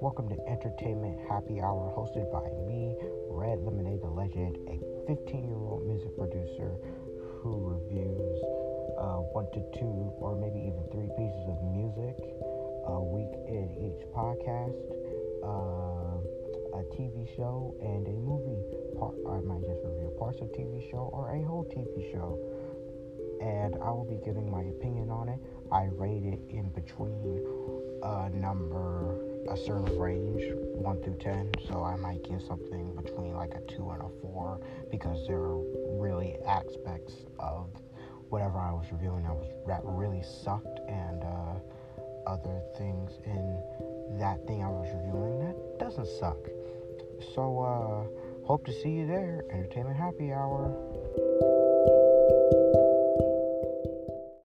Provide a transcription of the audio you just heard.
Welcome to Entertainment Happy Hour, hosted by me, Red Lemonade the Legend, a 15-year-old music producer who reviews 1 to 2 or maybe even 3 pieces of music a week in each podcast, a TV show, and a movie. I might just review parts of TV show or a whole TV show, and I will be giving my opinion on it. I rate it in between a certain range, 1 through 10, so I might give something between like a 2 and a 4, because there are really aspects of whatever I was reviewing that really sucked, and other things in that thing I was reviewing that doesn't suck. So, hope to see you there. Entertainment Happy Hour.